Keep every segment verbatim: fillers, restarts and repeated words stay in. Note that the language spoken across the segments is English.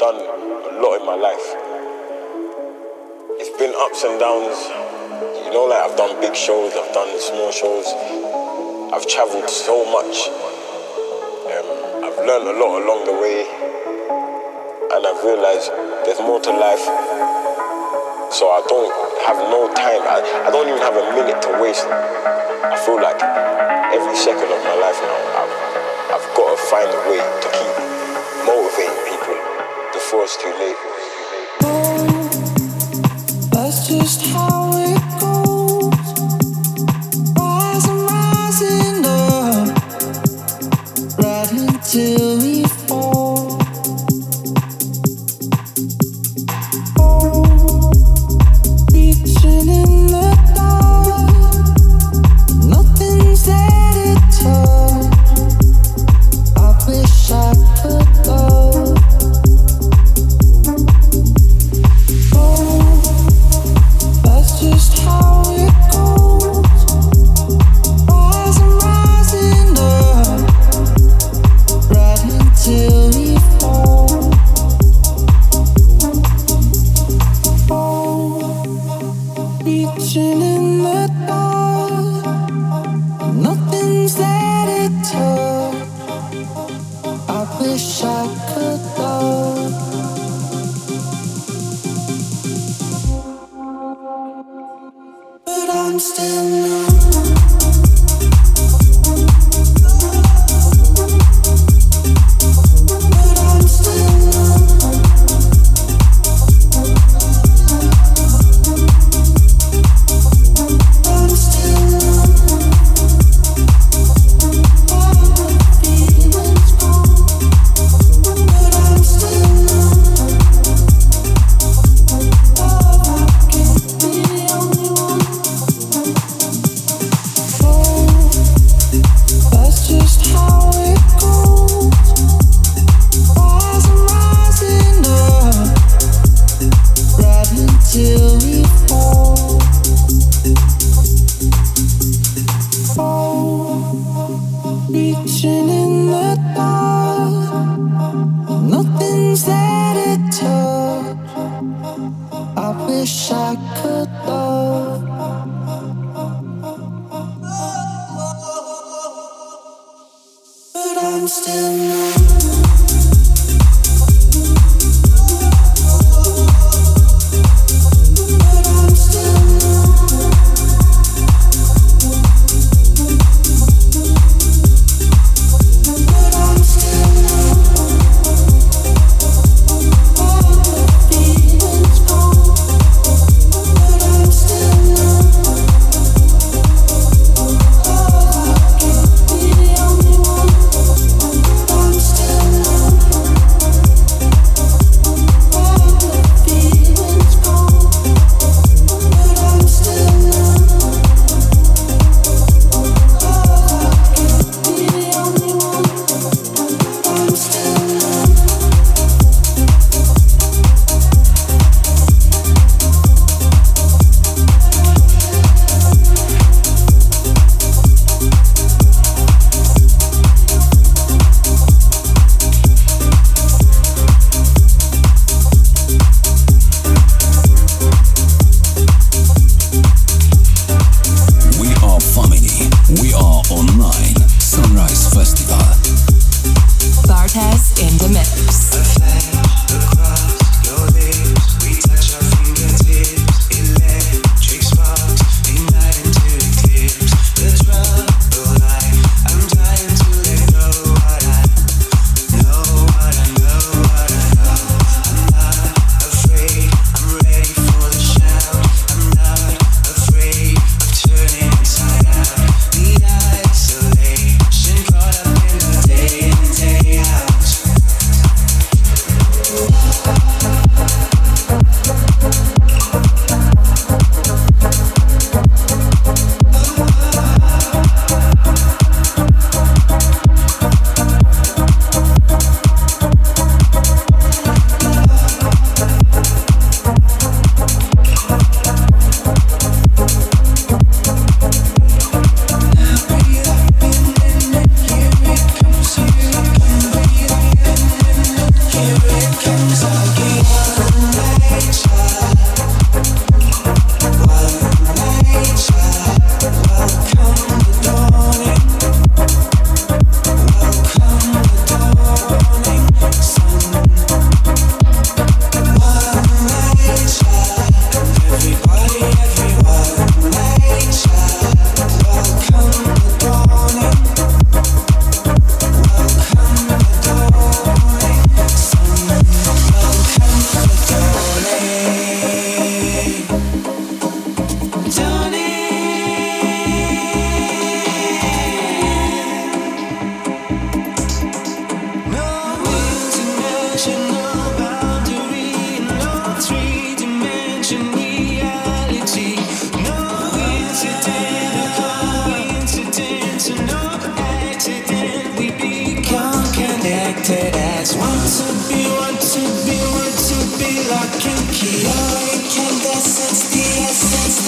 I've done a lot in my life. It's been ups and downs, you know, like I've done big shows, I've done small shows, I've travelled so much, um, I've learned a lot along the way, and I've realised there's more to life, so I don't have no time, I, I don't even have a minute to waste. I feel like every second of my life now, I've, I've got to find a way to keep motivating people before it's too late. That's just how it goes. Rising, rising up, right until we fall. Reaching in the dark, nothing's there to touch. I wish I could go. Just how it goes, rising, rising up, right until we fall. Oh, reaching in the dark, nothing's there to touch. I wish I could go. I'm still numb. Reaching in the dark, nothing's there to touch. I wish I could love. But I'm still numb. tempted as want to be, want to be, want to be like a key. I can't essence the essence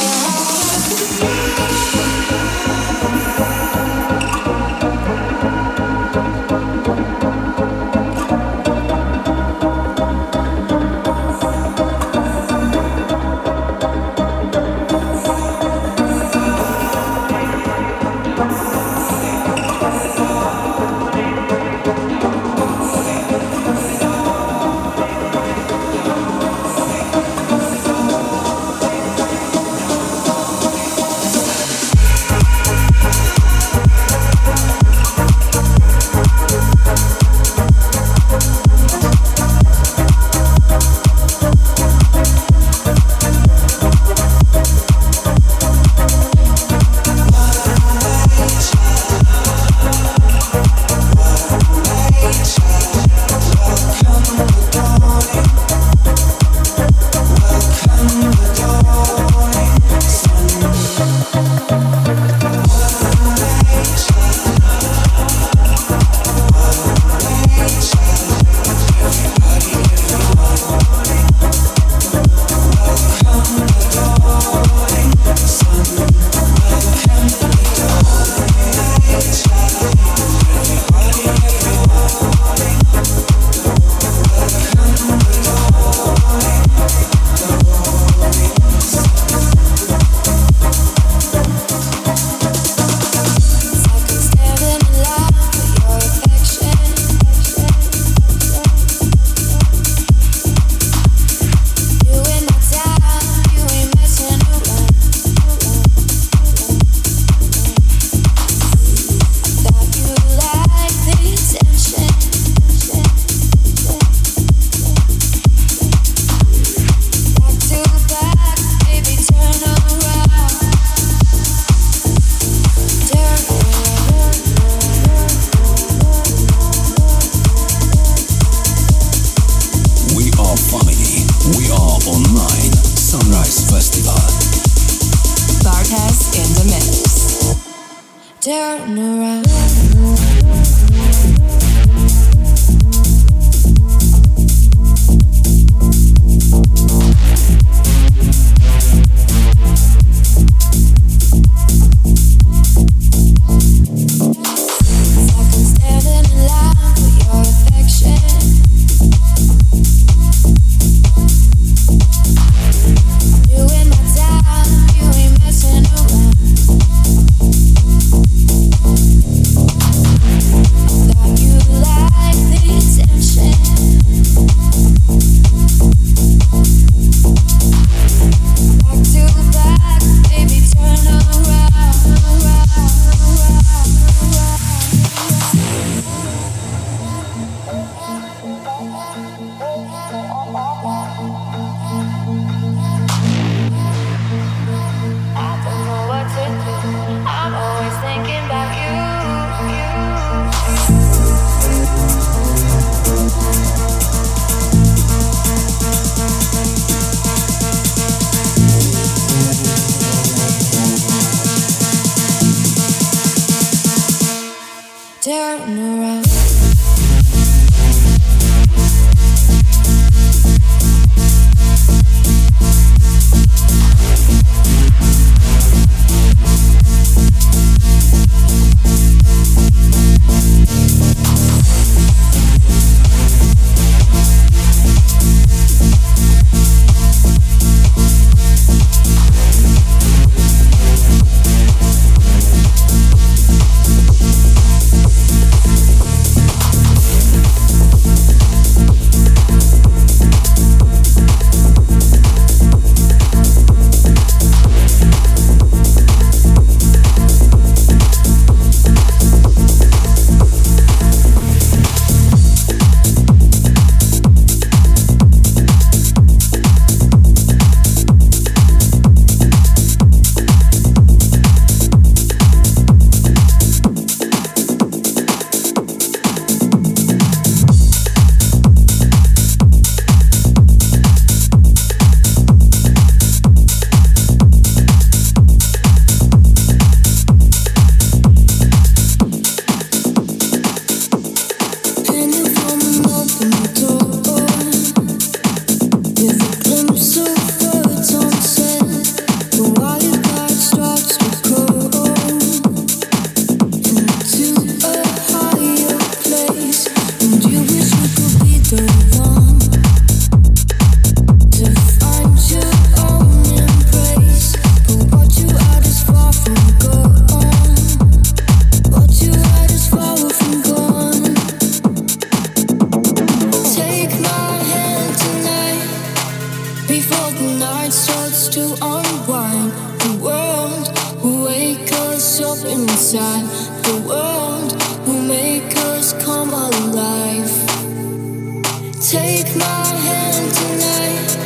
Take my hand tonight,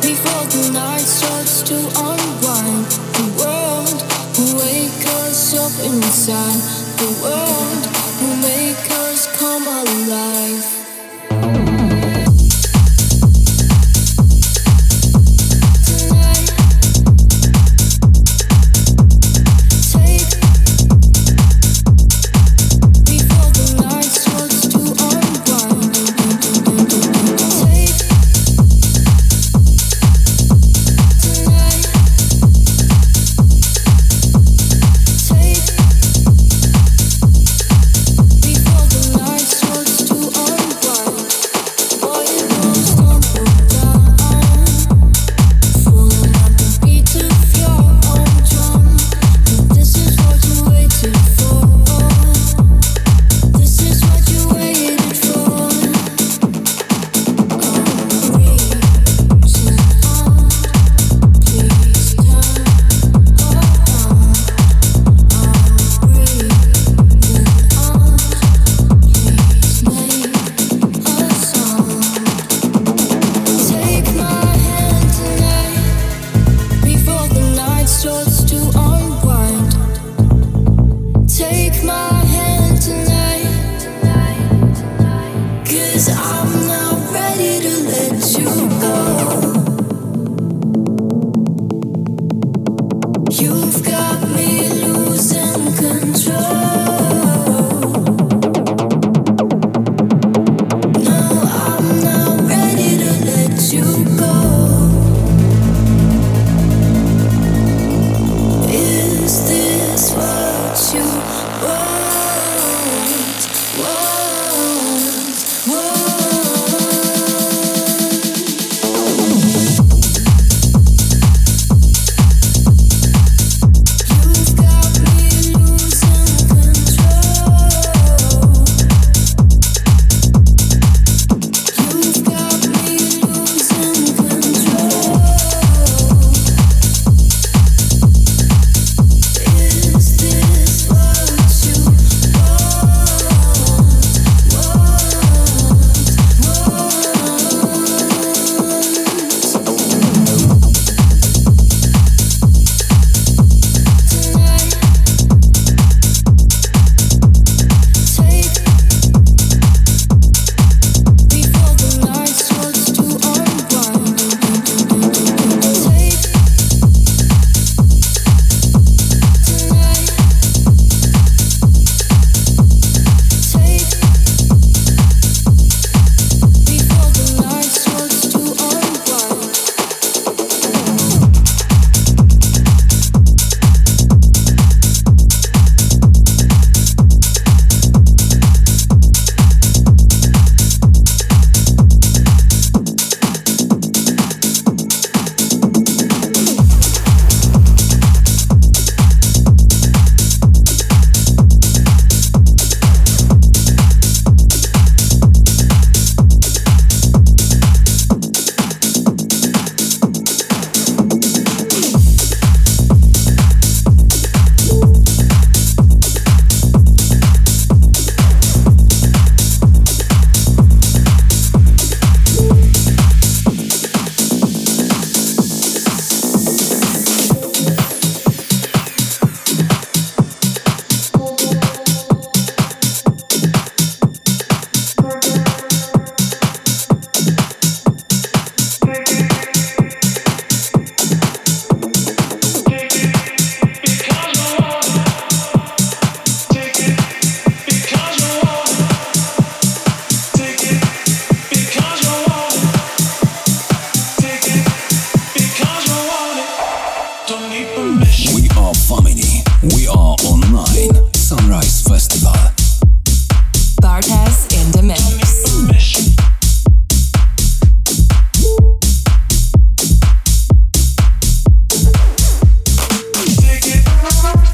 before the night starts to unwind. The world will wake us up inside. The world will make us come alive.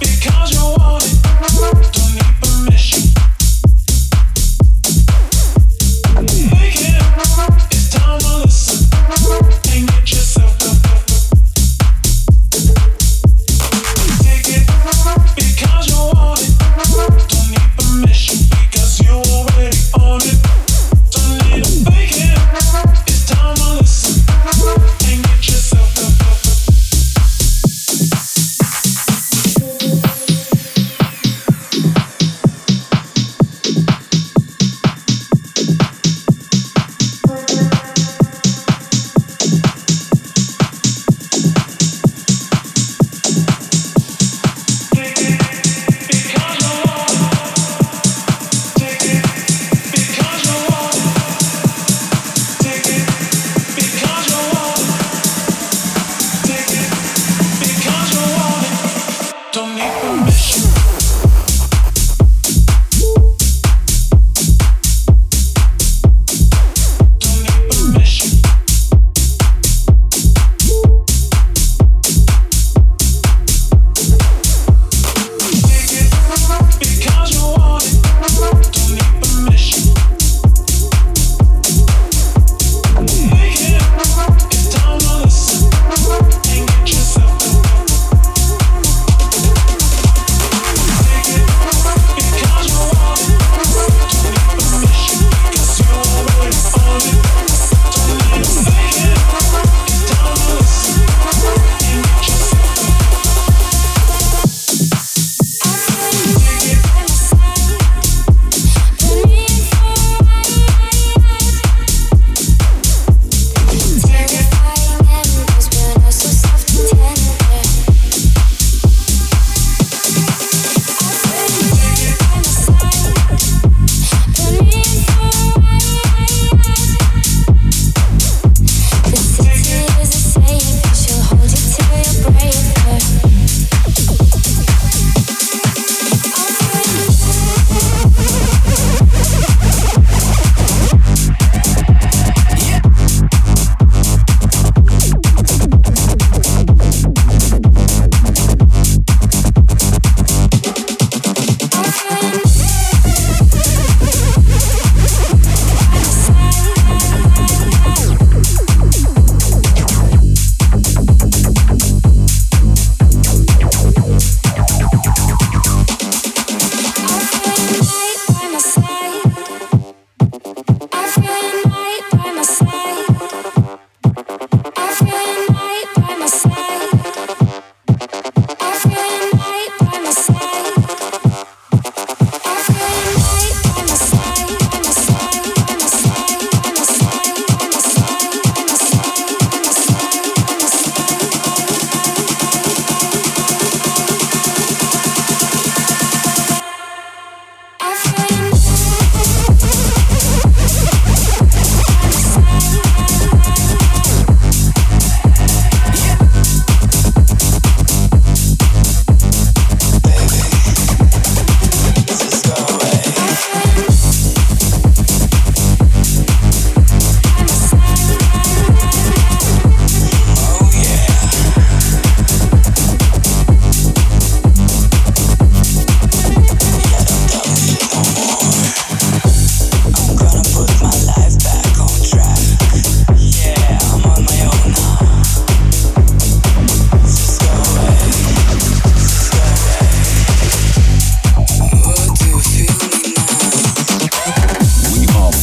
Because you're already on it.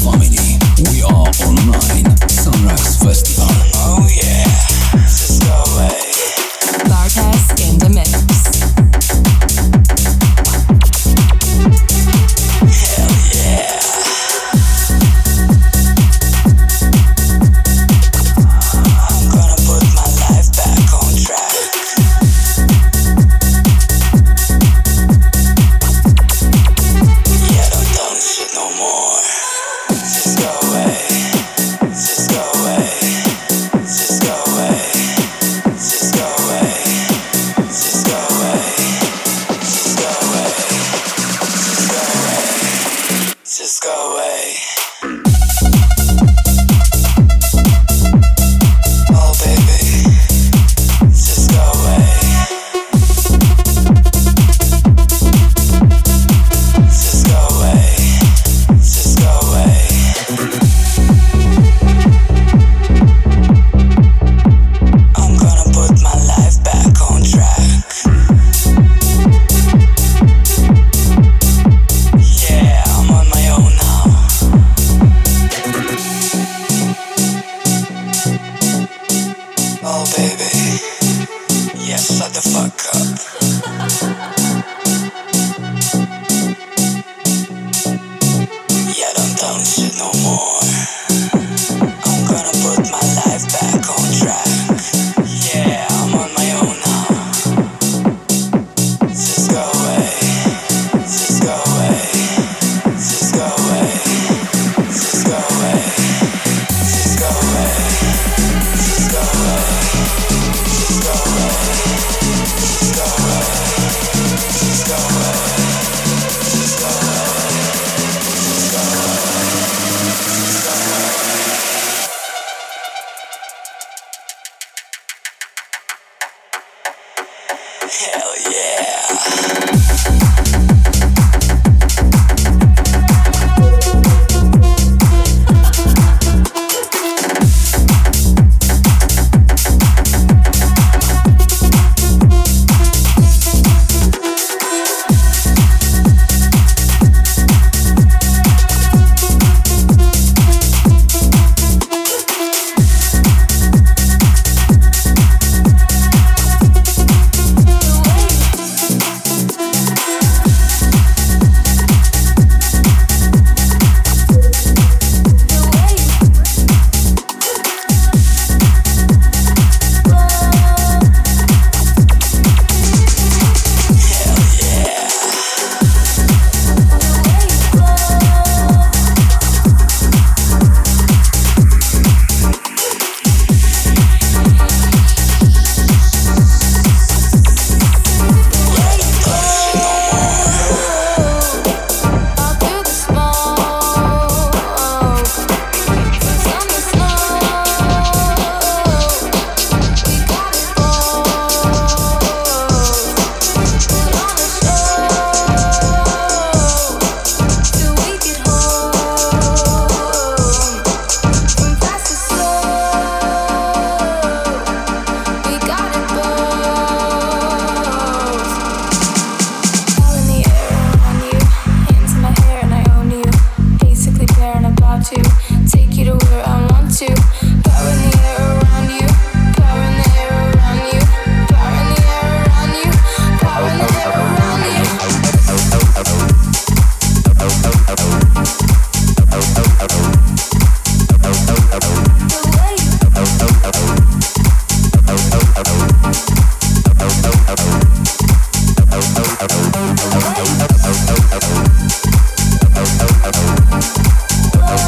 family, we are online. Sunrax Festival. Oh yeah, let's go away. Barkas in the mix.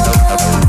Oh,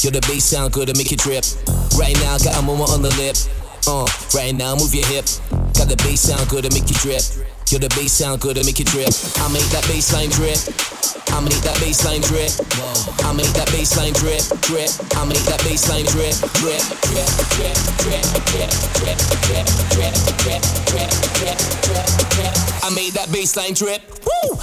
Yo, the bass sound good to make you drip. Right now, got a mama on the lip. Uh, right now, move your hip. Got the bass sound good to make you drip. Yo, the bass sound good to make you drip. I make that bassline drip. I make that bassline drip. I make that bassline drip, drip. I make that bassline drip, drip, drip, drip, drip, drip, drip, drip, drip, drip, drip, drip, drip. I made that bassline drip. Woo!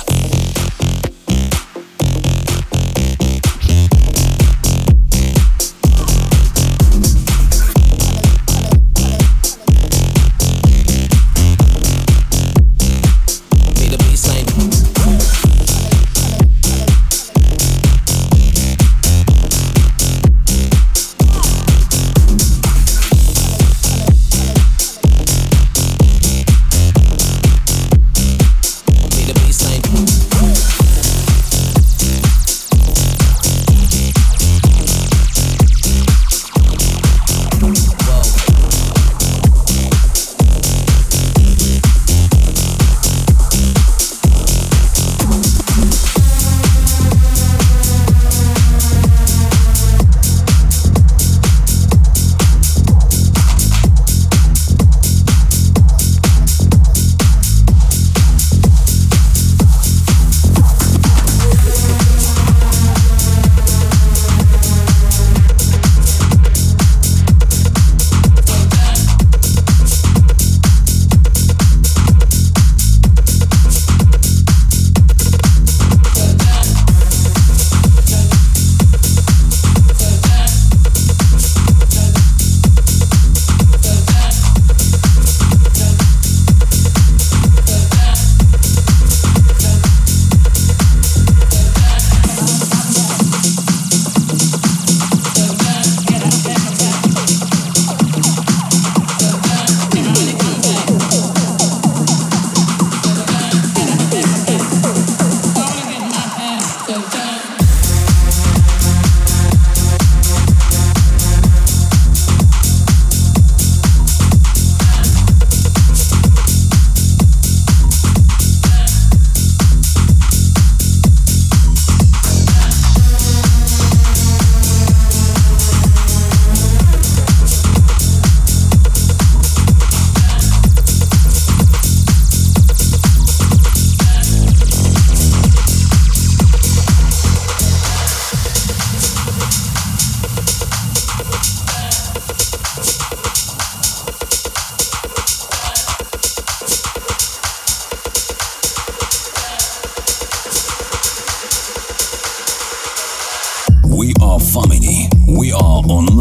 Thank you.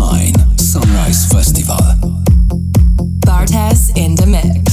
Online Sunrise Festival. Bartez in the mix.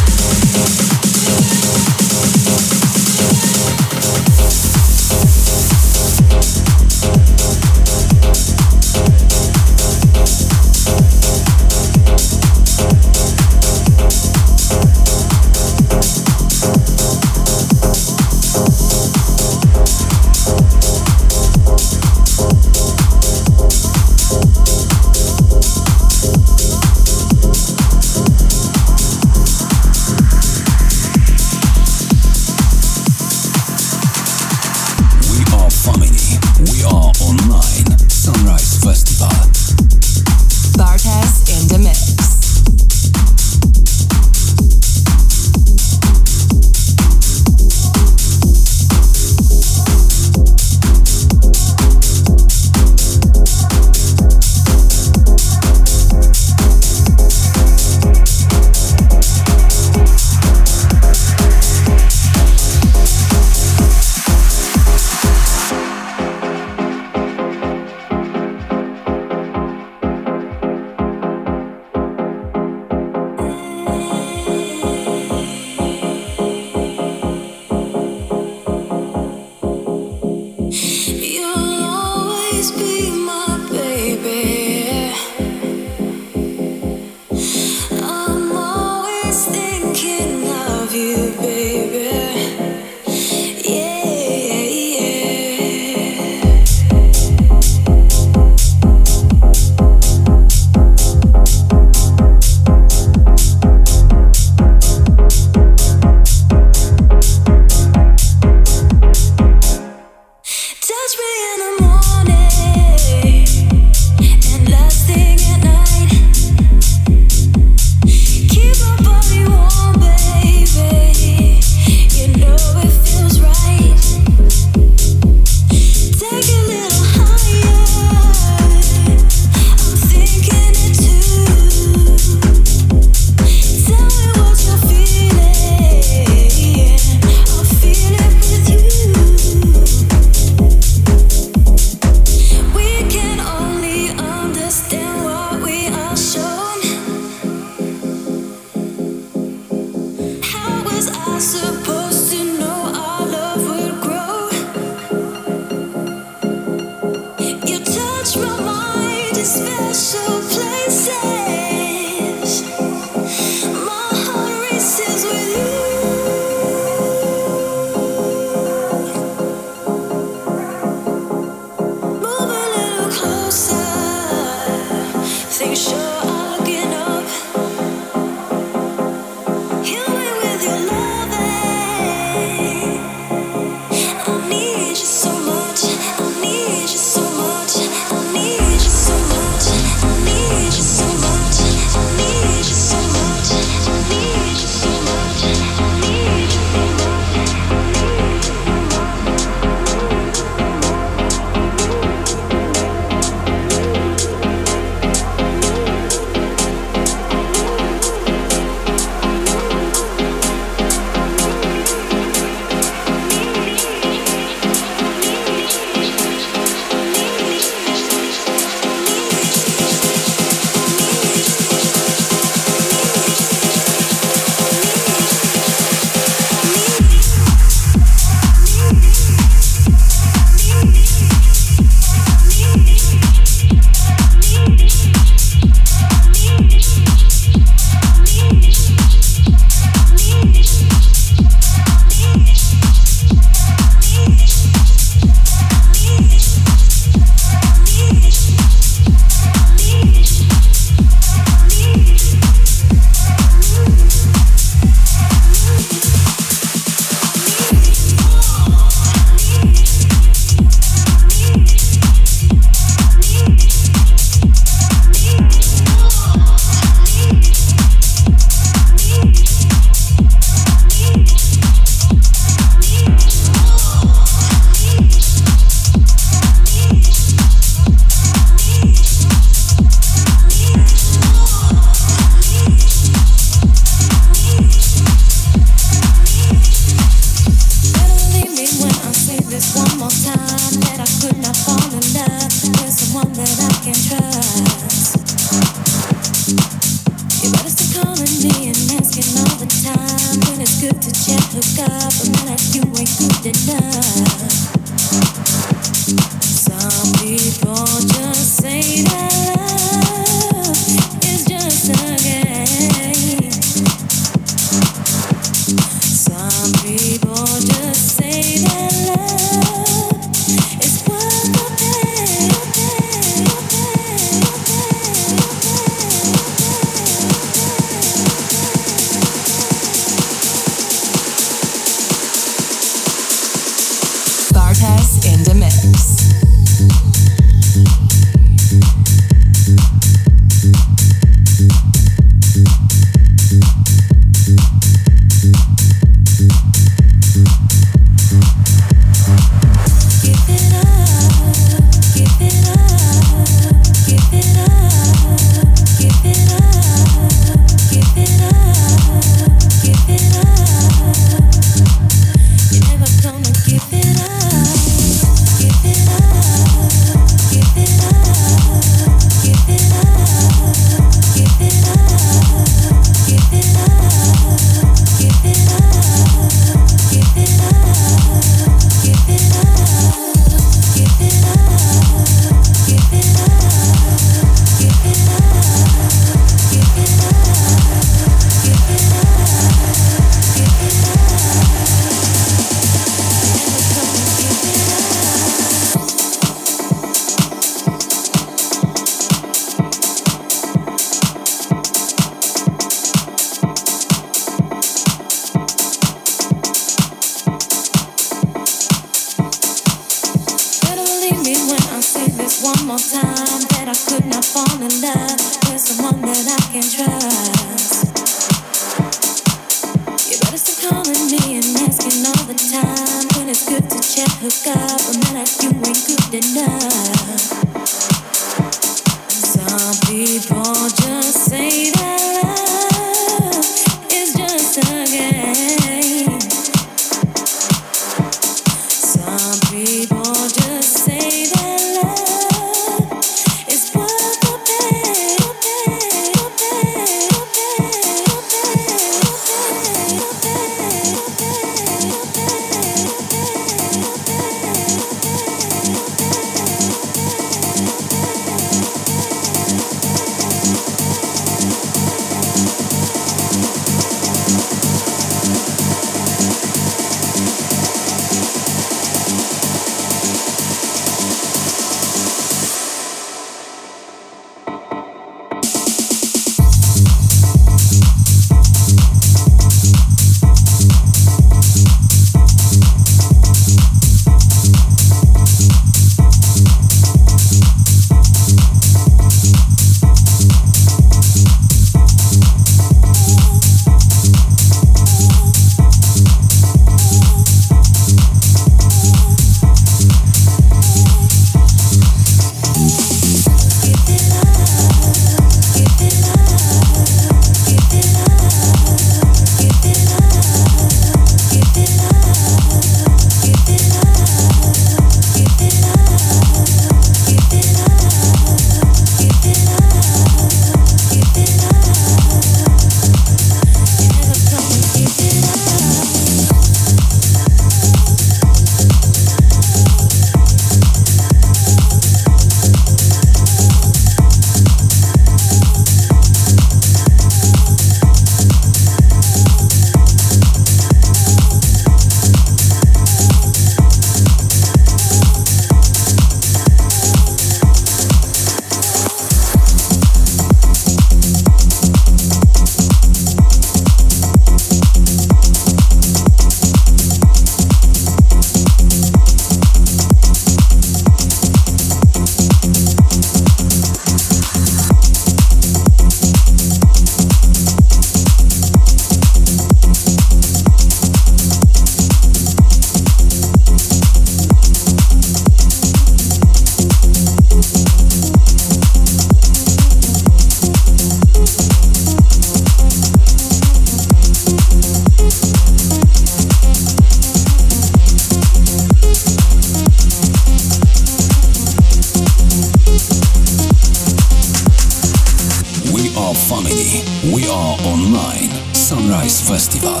our family. We are online. Sunrise Festival.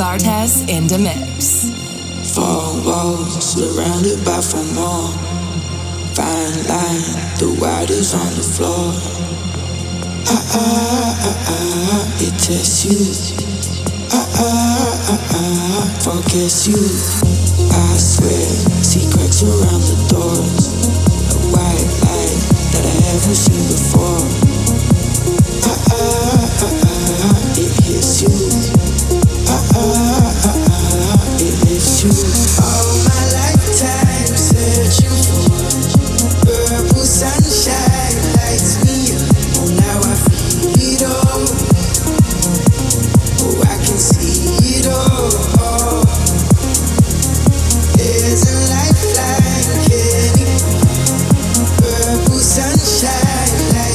Bartez in the mix. Four walls surrounded by four more. Fine line, the water's on the floor. Ah ah ah ah, it tests you. Ah ah ah ah, focus you. I swear, see cracks around the doors. A white light that I haven't seen before. Ah ah ah ah, it hits you. Ah ah ah ah, it lifts you. All my lifetime searching for purple sunshine lights me up. Oh, now I feel it all. See it all. There's a lifeline, candy. Purple sunshine.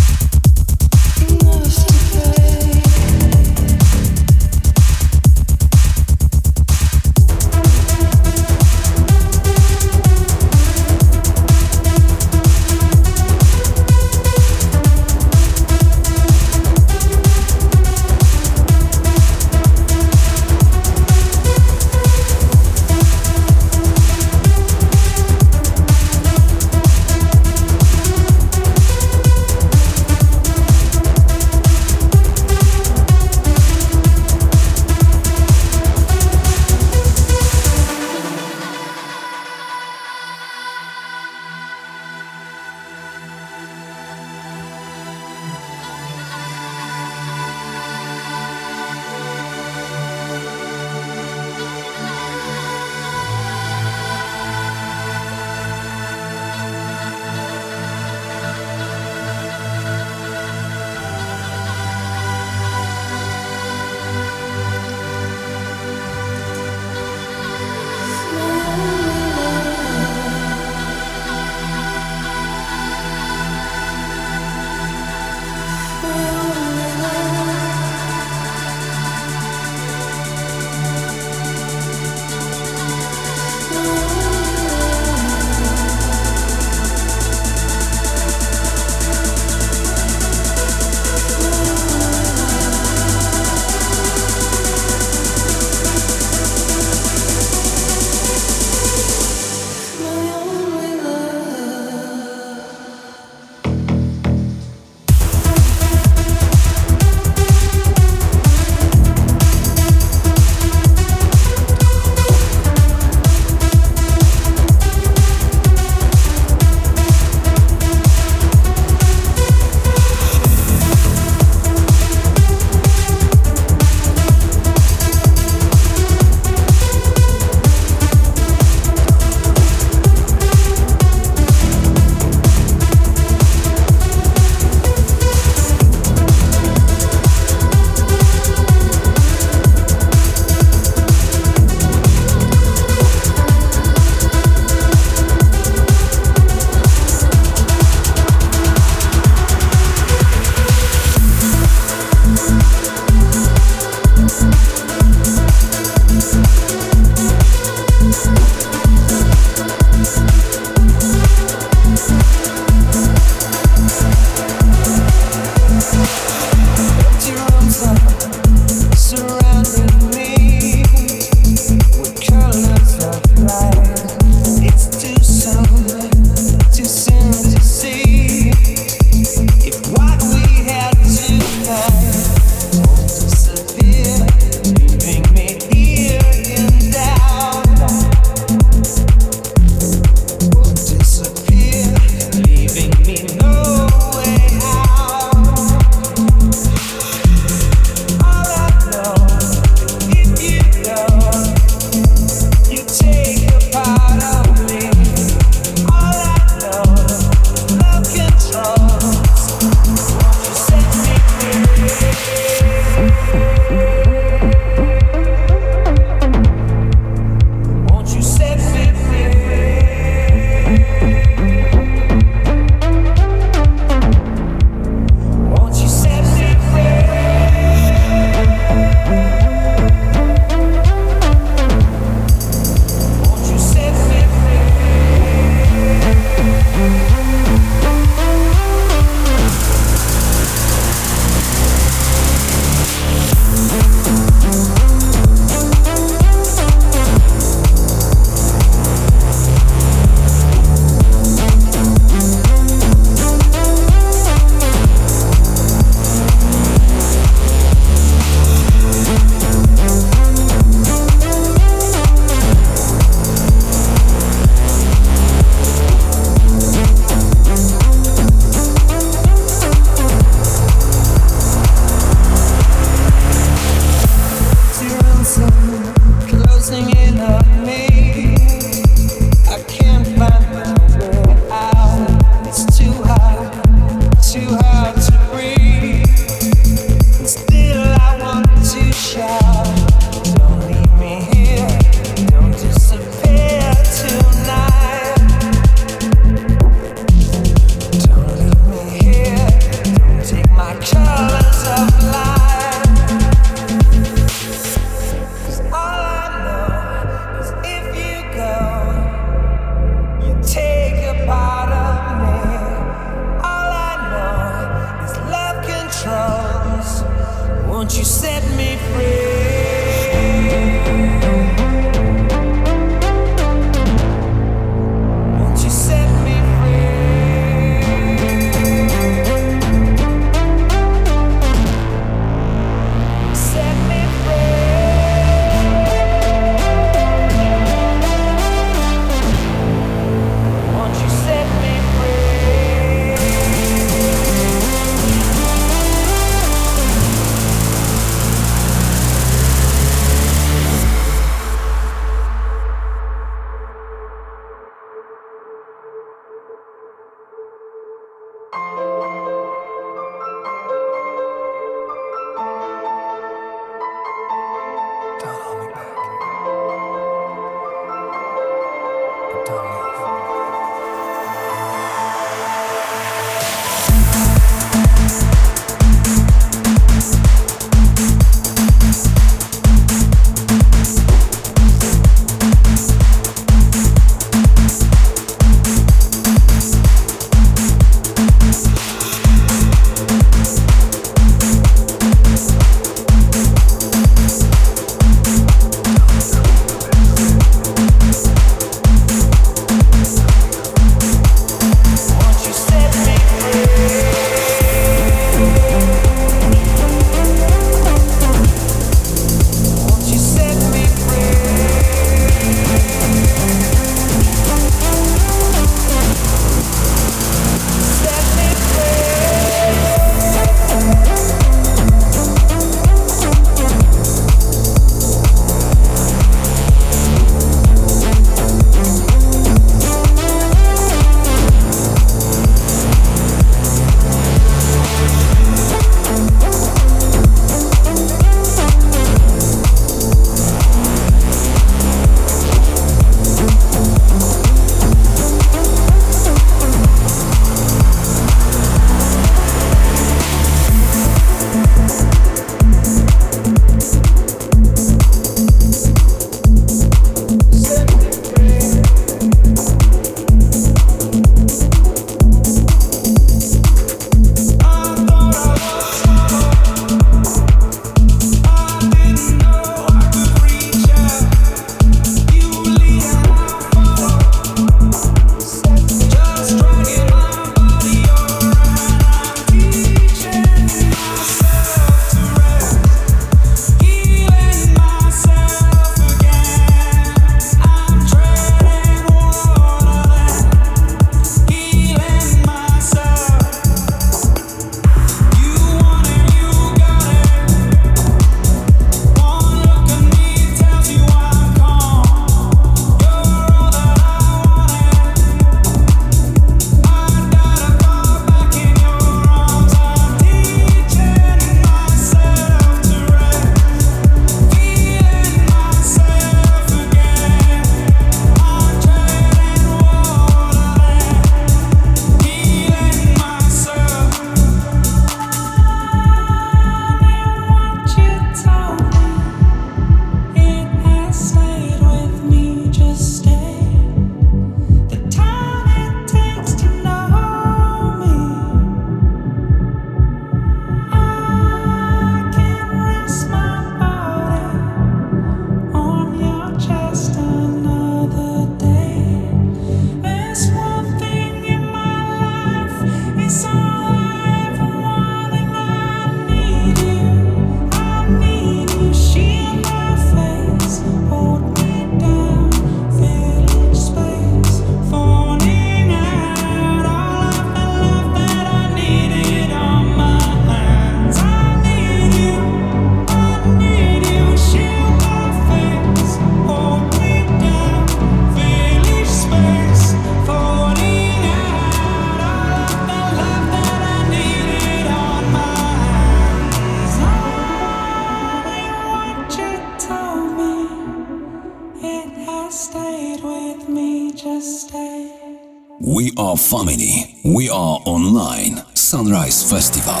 Family, we are online. Sunrise Festival.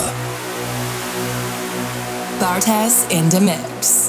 Bartez in the mix.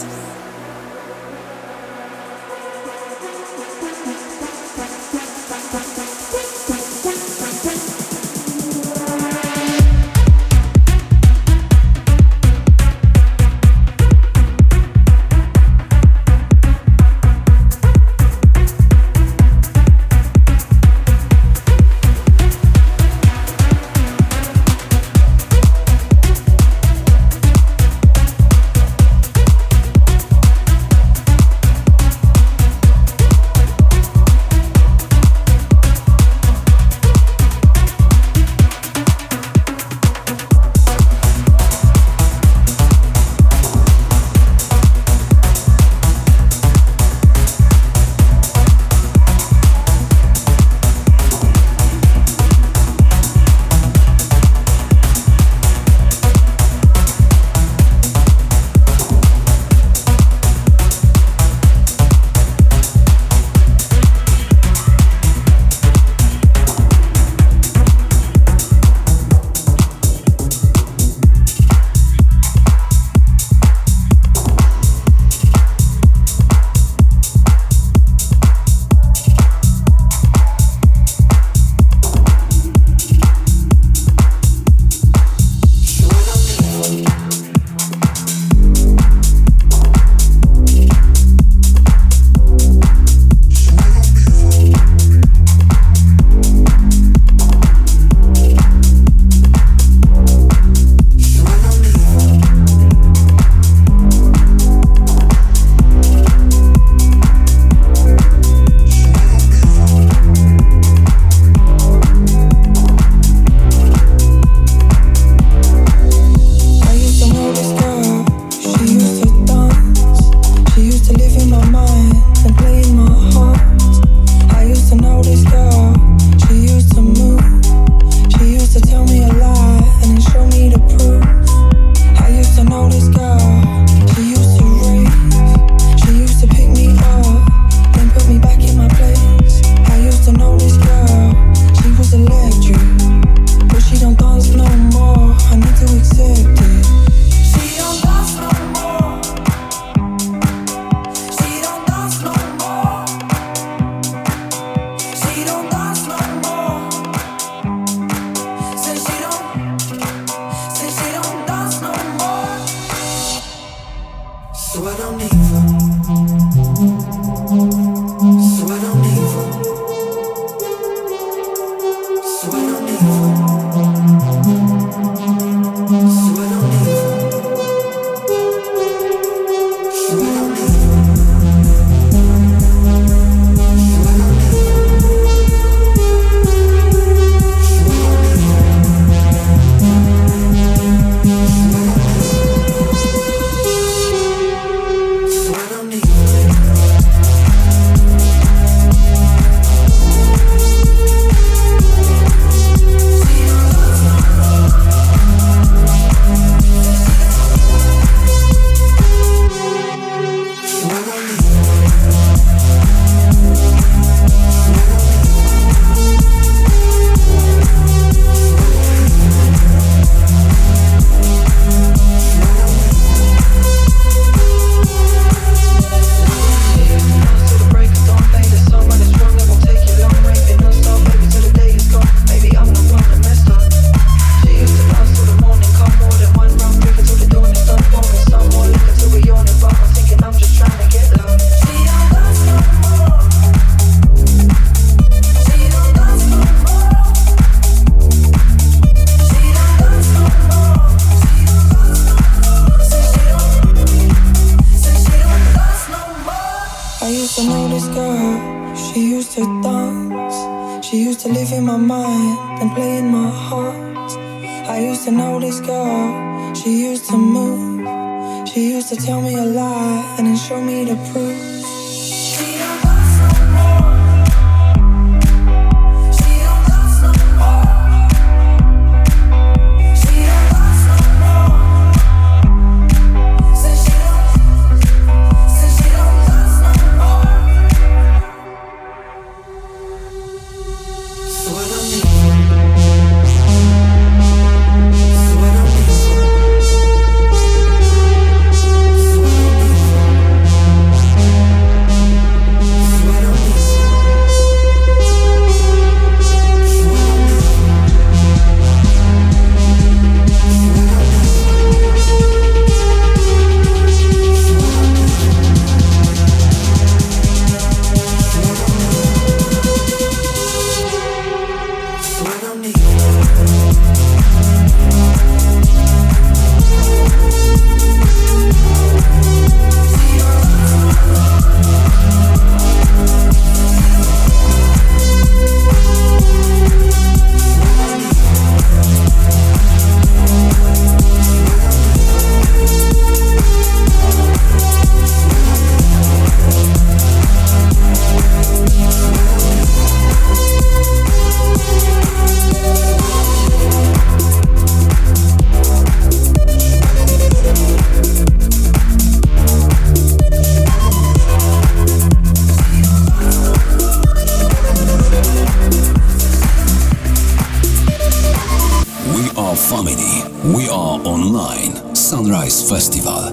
Festival.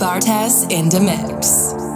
Bartez in the mix.